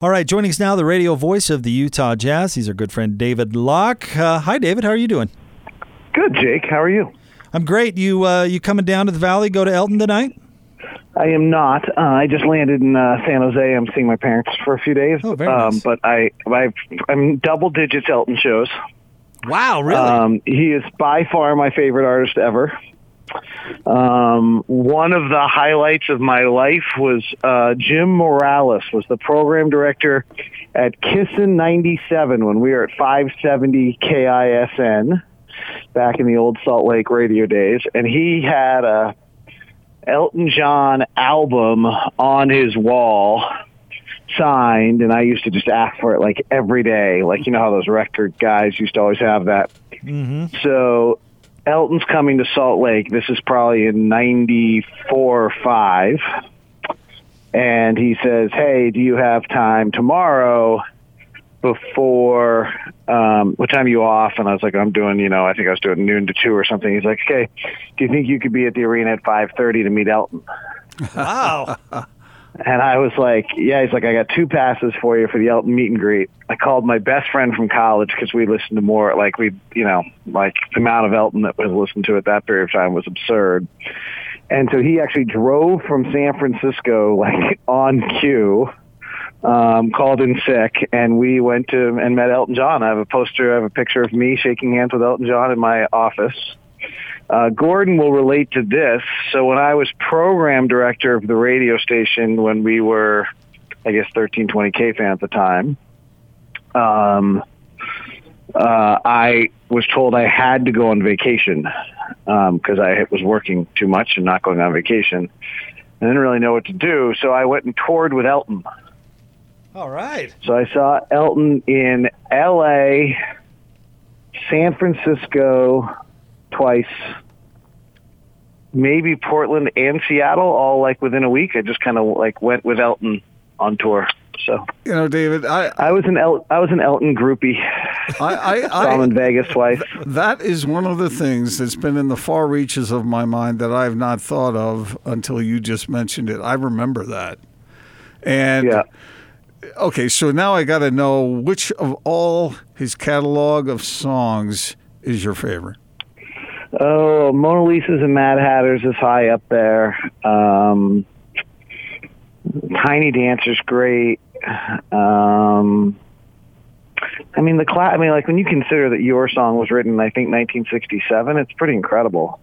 All right, joining us now, the radio voice of the Utah Jazz. He's our good friend David Locke. Hi, David. How are you doing? Good, Jake. How are you? I'm great. You coming down to the Valley, go to Elton tonight? I am not. I just landed in San Jose. I'm seeing my parents for a few days. Oh, very nice. But I'm double digits Elton shows. Wow, really? He is by far my favorite artist ever. One of the highlights of my life was Jim Morales was the program director at Kissin' 97 when we were at 570 KISN back in the old Salt Lake radio days, and he had a Elton John album on his wall signed, and I used to just ask for it like every day, like you know how those record guys used to always have that. Mm-hmm. So Elton's coming to Salt Lake. This is probably in 94 or 5. And he says, hey, do you have time tomorrow before, what time are you off? And I was like, I'm doing, I think I was doing noon to 2 or something. He's like, okay, do you think you could be at the arena at 5:30 to meet Elton? Wow. And I was like, yeah. He's like, I got 2 passes for you for the Elton meet and greet. I called my best friend from college because we listened to more, like the amount of Elton that was listened to at that period of time was absurd. And so he actually drove from San Francisco, on cue, called in sick, and we went to and met Elton John. I have a picture of me shaking hands with Elton John in my office. Gordon will relate to this. So when I was program director of the radio station when we were, 1320 KFAN at the time, I was told I had to go on vacation because I was working too much and not going on vacation. I didn't really know what to do, so I went and toured with Elton. All right. So I saw Elton in L.A., San Francisco, twice, maybe Portland and Seattle, all within a week. I just kind of went with Elton on tour. So David, I was an Elton groupie. I saw him in Vegas twice. That is one of the things that's been in the far reaches of my mind that I have not thought of until you just mentioned it. I remember that, and yeah. Okay, so now I got to know which of all his catalog of songs is your favorite. Oh, Mona Lisa's and Mad Hatters is high up there. Tiny Dancer's great. When you consider that your song was written, I think 1967, it's pretty incredible.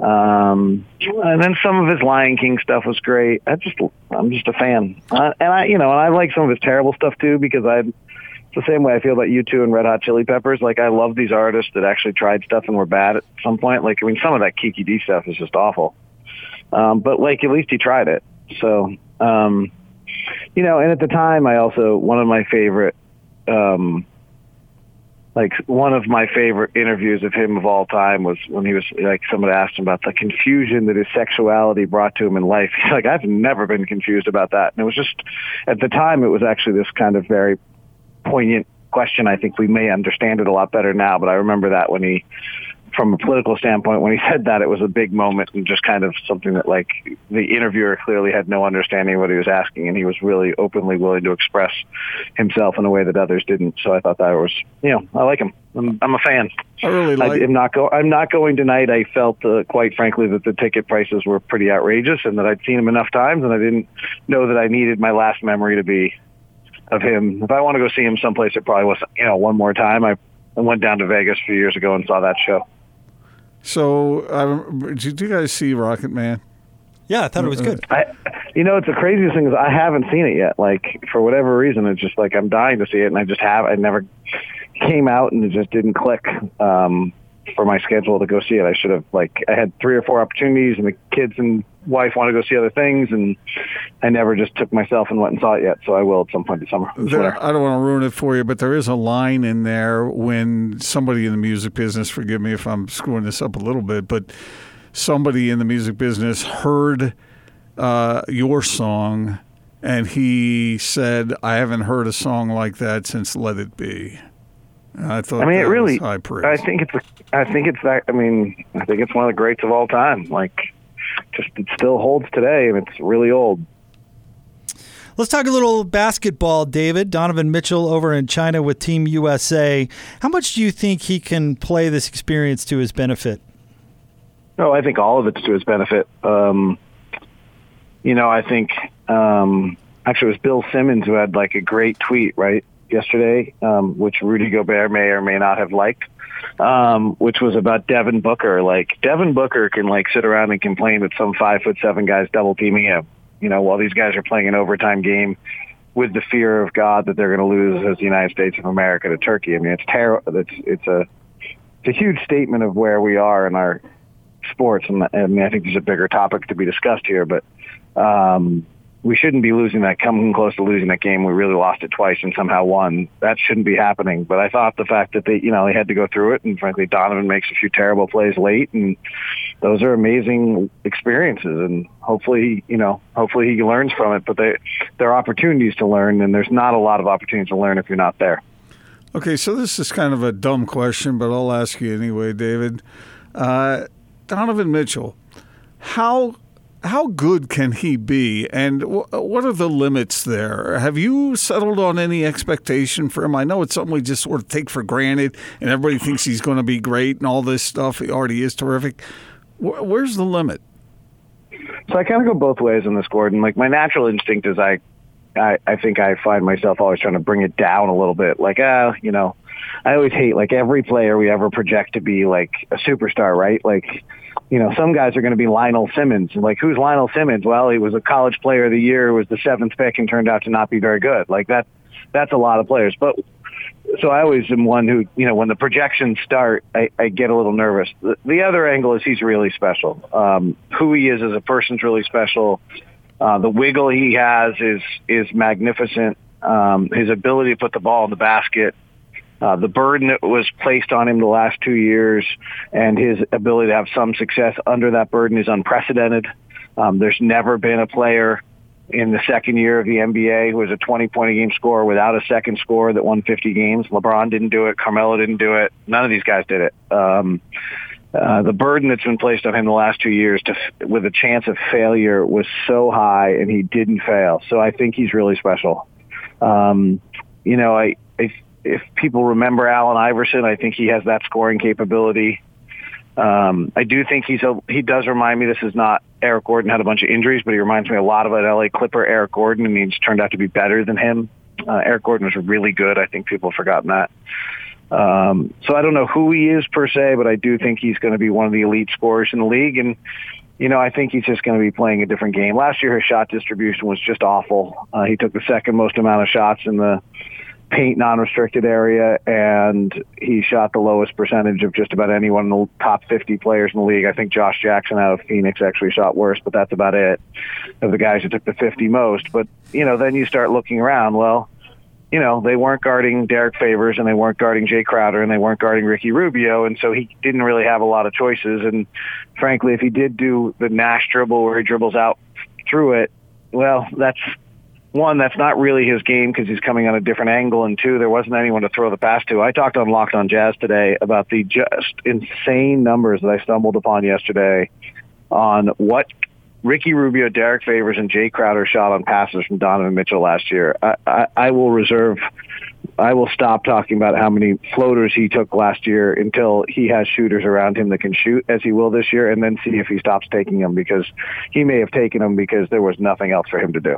And then some of his Lion King stuff was great. I'm just a fan, and I like some of his terrible stuff too because the same way I feel about U2 and Red Hot Chili Peppers. I love these artists that actually tried stuff and were bad at some point. Some of that Kiki Dee stuff is just awful. But at least he tried it. So, and at the time one of my favorite interviews of him of all time was when he was, somebody asked him about the confusion that his sexuality brought to him in life. He's like, I've never been confused about that. And it was just, at the time, it was actually this kind of very poignant question. I think we may understand it a lot better now, but I remember that when he, from a political standpoint, when he said that, it was a big moment and just kind of something that the interviewer clearly had no understanding of what he was asking, and he was really openly willing to express himself in a way that others didn't. So I thought that was, I like him. I'm a fan. I really like him. I'm not going tonight. I felt, quite frankly, that the ticket prices were pretty outrageous and that I'd seen him enough times, and I didn't know that I needed my last memory to be of him. If I want to go see him someplace, it probably was, one more time. I went down to Vegas a few years ago and saw that show. So, did you guys see Rocket Man? Yeah, I thought it was good. It's the craziest thing is I haven't seen it yet. For whatever reason, it's just I'm dying to see it, and I never came out, and it just didn't click for my schedule to go see it. I should have, I had 3 or 4 opportunities, and the kids and wife want to go see other things, and I never just took myself and went and saw it yet, so I will at some point this summer. I don't want to ruin it for you, but there is a line in there when somebody in the music business, forgive me if I'm screwing this up a little bit, but somebody in the music business heard your song, and he said, I haven't heard a song like that since Let It Be. It really, high praise. I think it's one of the greats of all time. It still holds today, and it's really old. Let's talk a little basketball, David. Donovan Mitchell over in China with Team USA. How much do you think he can play this experience to his benefit? No, I think all of it's to his benefit. I think actually it was Bill Simmons who had like a great tweet, right, yesterday, which Rudy Gobert may or may not have liked, which was about Devin Booker. Like, Devin Booker can like sit around and complain that some 5'7" guy's double teaming him, while these guys are playing an overtime game with the fear of God that they're going to lose as the United States of America to Turkey. I mean, it's terrible. It's a huge statement of where we are in our sports. And I mean, I think there's a bigger topic to be discussed here, but we shouldn't be losing that, coming close to losing that game. We really lost it twice and somehow won. That shouldn't be happening. But I thought the fact that they had to go through it, and frankly, Donovan makes a few terrible plays late, and those are amazing experiences. And hopefully he learns from it. But there are opportunities to learn, and there's not a lot of opportunities to learn if you're not there. Okay, so this is kind of a dumb question, but I'll ask you anyway, David. Donovan Mitchell, how good can he be, and what are the limits there? Have you settled on any expectation for him? I know it's something we just sort of take for granted, and everybody thinks he's going to be great and all this stuff. He already is terrific. Where's the limit? So I kind of go both ways on this, Gordon. Like, my natural instinct is I think I find myself always trying to bring it down a little bit. Like, I always hate, like, every player we ever project to be, like, a superstar, right? Like, some guys are going to be Lionel Simmons. Like, who's Lionel Simmons? Well, he was a college player of the year, was the 7th pick, and turned out to not be very good. Like, that's a lot of players. But so I always am one who, when the projections start, I get a little nervous. The other angle is he's really special. Who he is as a person's really special. The wiggle he has is magnificent. His ability to put the ball in the basket, the burden that was placed on him the last 2 years, and his ability to have some success under that burden is unprecedented. There's never been a player in the second year of the NBA who was a 20-point a game scorer without a second scorer that won 50 games. LeBron didn't do it. Carmelo didn't do it. None of these guys did it. The burden that's been placed on him the last 2 years with a chance of failure was so high, and he didn't fail. So I think he's really special. If people remember Allen Iverson, I think he has that scoring capability. I do think he does remind me, this is not, Eric Gordon had a bunch of injuries, but he reminds me a lot of an L.A. Clipper Eric Gordon, and he's turned out to be better than him. Eric Gordon was really good. I think people have forgotten that. So I don't know who he is per se, but I do think he's going to be one of the elite scorers in the league. And, I think he's just going to be playing a different game. Last year, his shot distribution was just awful. He took the second most amount of shots in the paint non-restricted area, and he shot the lowest percentage of just about anyone in the top 50 players in the league. I think Josh Jackson out of Phoenix actually shot worse, but that's about it of the guys who took the 50 most. But, then you start looking around. Well, they weren't guarding Derek Favors, and they weren't guarding Jay Crowder, and they weren't guarding Ricky Rubio, and so he didn't really have a lot of choices. And frankly, if he did do the Nash dribble where he dribbles out through it, well, that's not really his game because he's coming on a different angle, and two, there wasn't anyone to throw the pass to. I talked on Locked on Jazz today about the just insane numbers that I stumbled upon yesterday on what Ricky Rubio, Derek Favors, and Jay Crowder shot on passes from Donovan Mitchell last year. I will stop talking about how many floaters he took last year until he has shooters around him that can shoot, as he will this year, and then see if he stops taking them, because he may have taken them because there was nothing else for him to do.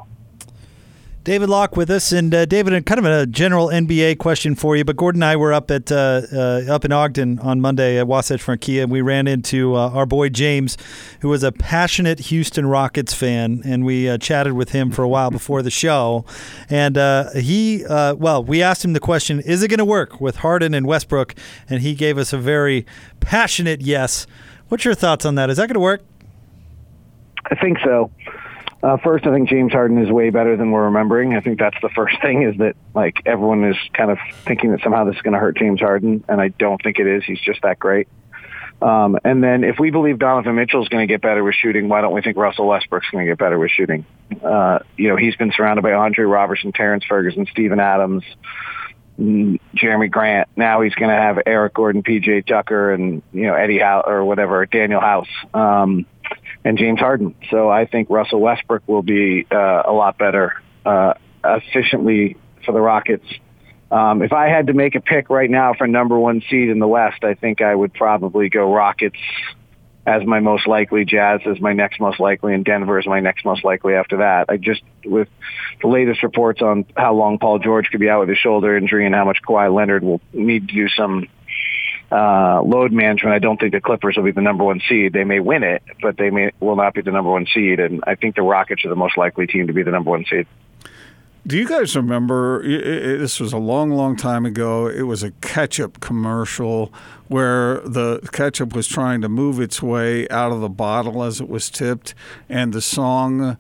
David Locke with us, and David, kind of a general NBA question for you. But Gordon and I were up at up in Ogden on Monday at Wasatch Front Kia, and we ran into our boy James, who was a passionate Houston Rockets fan, and we chatted with him for a while before the show. And we asked him the question: is it going to work with Harden and Westbrook? And he gave us a very passionate yes. What's your thoughts on that? Is that going to work? I think so. First, I think James Harden is way better than we're remembering. I think that's the first thing, is that like everyone is kind of thinking that somehow this is going to hurt James Harden, and I don't think it is. He's just that great. And then if we believe Donovan Mitchell is going to get better with shooting, why don't we think Russell Westbrook's going to get better with shooting? He's been surrounded by Andre Robertson, Terrence Ferguson, Steven Adams, Jeremy Grant. Now he's going to have Eric Gordon, PJ Tucker, and Eddie Howe or whatever, Daniel House. And James Harden. So I think Russell Westbrook will be a lot better efficiently for the Rockets. If I had to make a pick right now for number one seed in the West, I think I would probably go Rockets as my most likely, Jazz as my next most likely, and Denver as my next most likely after that. I just, with the latest reports on how long Paul George could be out with his shoulder injury and how much Kawhi Leonard will need to do some load management, I don't think the Clippers will be the number one seed. They may win it, but they will not be the number one seed, and I think the Rockets are the most likely team to be the number one seed. Do you guys remember, this was a long, long time ago, it was a ketchup commercial where the ketchup was trying to move its way out of the bottle as it was tipped, and the song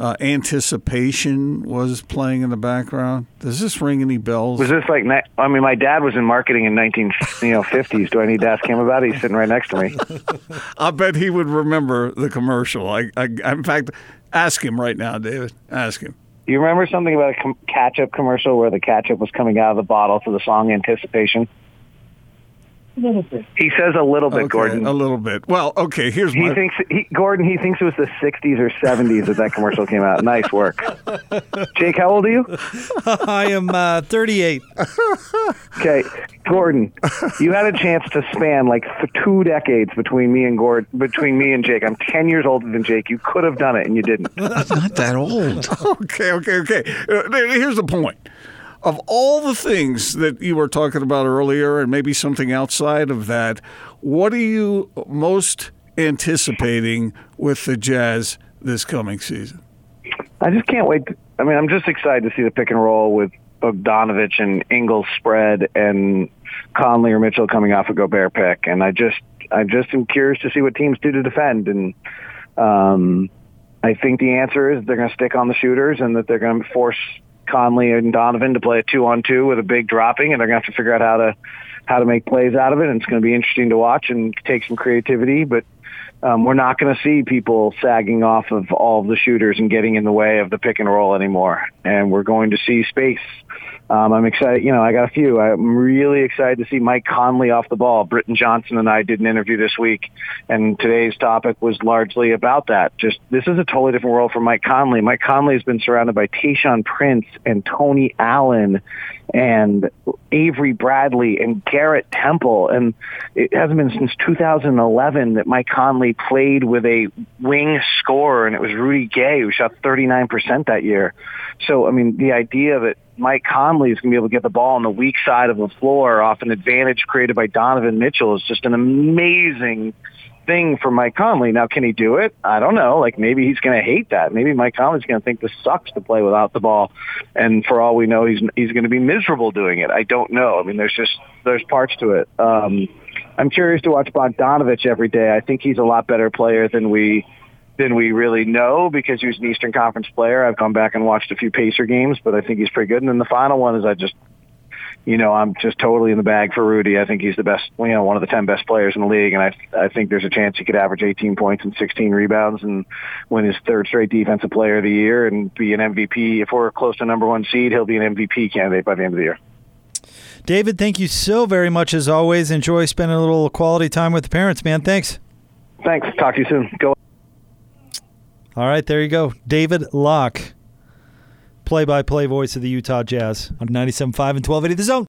Anticipation was playing in the background? Does this ring any bells? Was this like, I mean, my dad was in marketing in 1950s. Do I need to ask him about it? He's sitting right next to me. I bet he would remember the commercial. In fact, ask him right now, David. Ask him. You remember something about a ketchup commercial where the ketchup was coming out of the bottle for the song Anticipation? A little bit. He says a little bit, okay, Gordon. A little bit. Well, okay, here's my... He thinks it was the 60s or 70s that that commercial came out. Nice work. Jake, how old are you? I am 38. Okay, Gordon, you had a chance to span like 2 decades between me and Jake. I'm 10 years older than Jake. You could have done it, and you didn't. I'm not that old. Okay. Here's the point. Of all the things that you were talking about earlier, and maybe something outside of that, what are you most anticipating with the Jazz this coming season? I just can't wait. I mean, I'm just excited to see the pick and roll with Bogdanovich and Ingles spread, and Conley or Mitchell coming off a Gobert pick. And I just am curious to see what teams do to defend. And I think the answer is they're going to stick on the shooters, and that they're going to force Conley and Donovan to play a 2-on-2 with a big dropping, and they're going to have to figure out how to make plays out of it. And it's going to be interesting to watch and take some creativity, but we're not going to see people sagging off of all of the shooters and getting in the way of the pick and roll anymore. And we're going to see space. I'm excited. You know, I got a few. I'm really excited to see Mike Conley off the ball. Britton Johnson and I did an interview this week, and today's topic was largely about that. Just, this is a totally different world for Mike Conley. Mike Conley has been surrounded by Tayshaun Prince and Tony Allen and Avery Bradley and Garrett Temple. And it hasn't been since 2011 that Mike Conley played with a wing scorer, and it was Rudy Gay, who shot 39% that year. So, I mean, the idea that Mike Conley is going to be able to get the ball on the weak side of the floor off an advantage created by Donovan Mitchell is just an amazing thing for Mike Conley. Now, can he do it? I don't know. Like, maybe he's going to hate that. Maybe Mike Conley's going to think this sucks to play without the ball, and for all we know, he's going to be miserable doing it. I don't know. I mean, there's parts to it. I'm curious to watch Bogdanovich every day. I think he's a lot better player than we really know, because he was an Eastern Conference player. I've gone back and watched a few Pacer games, but I think he's pretty good. And then the final one is I'm just totally in the bag for Rudy. I think he's the best, one of the 10 best players in the league, and I think there's a chance he could average 18 points and 16 rebounds and win his third straight Defensive Player of the Year and be an MVP. If we're close to number one seed, he'll be an MVP candidate by the end of the year. David, thank you so very much as always. Enjoy spending a little quality time with the parents, man. Thanks. Thanks. Talk to you soon. Go. All right, there you go. David Locke, play-by-play voice of the Utah Jazz on 97.5 and 1280 The Zone.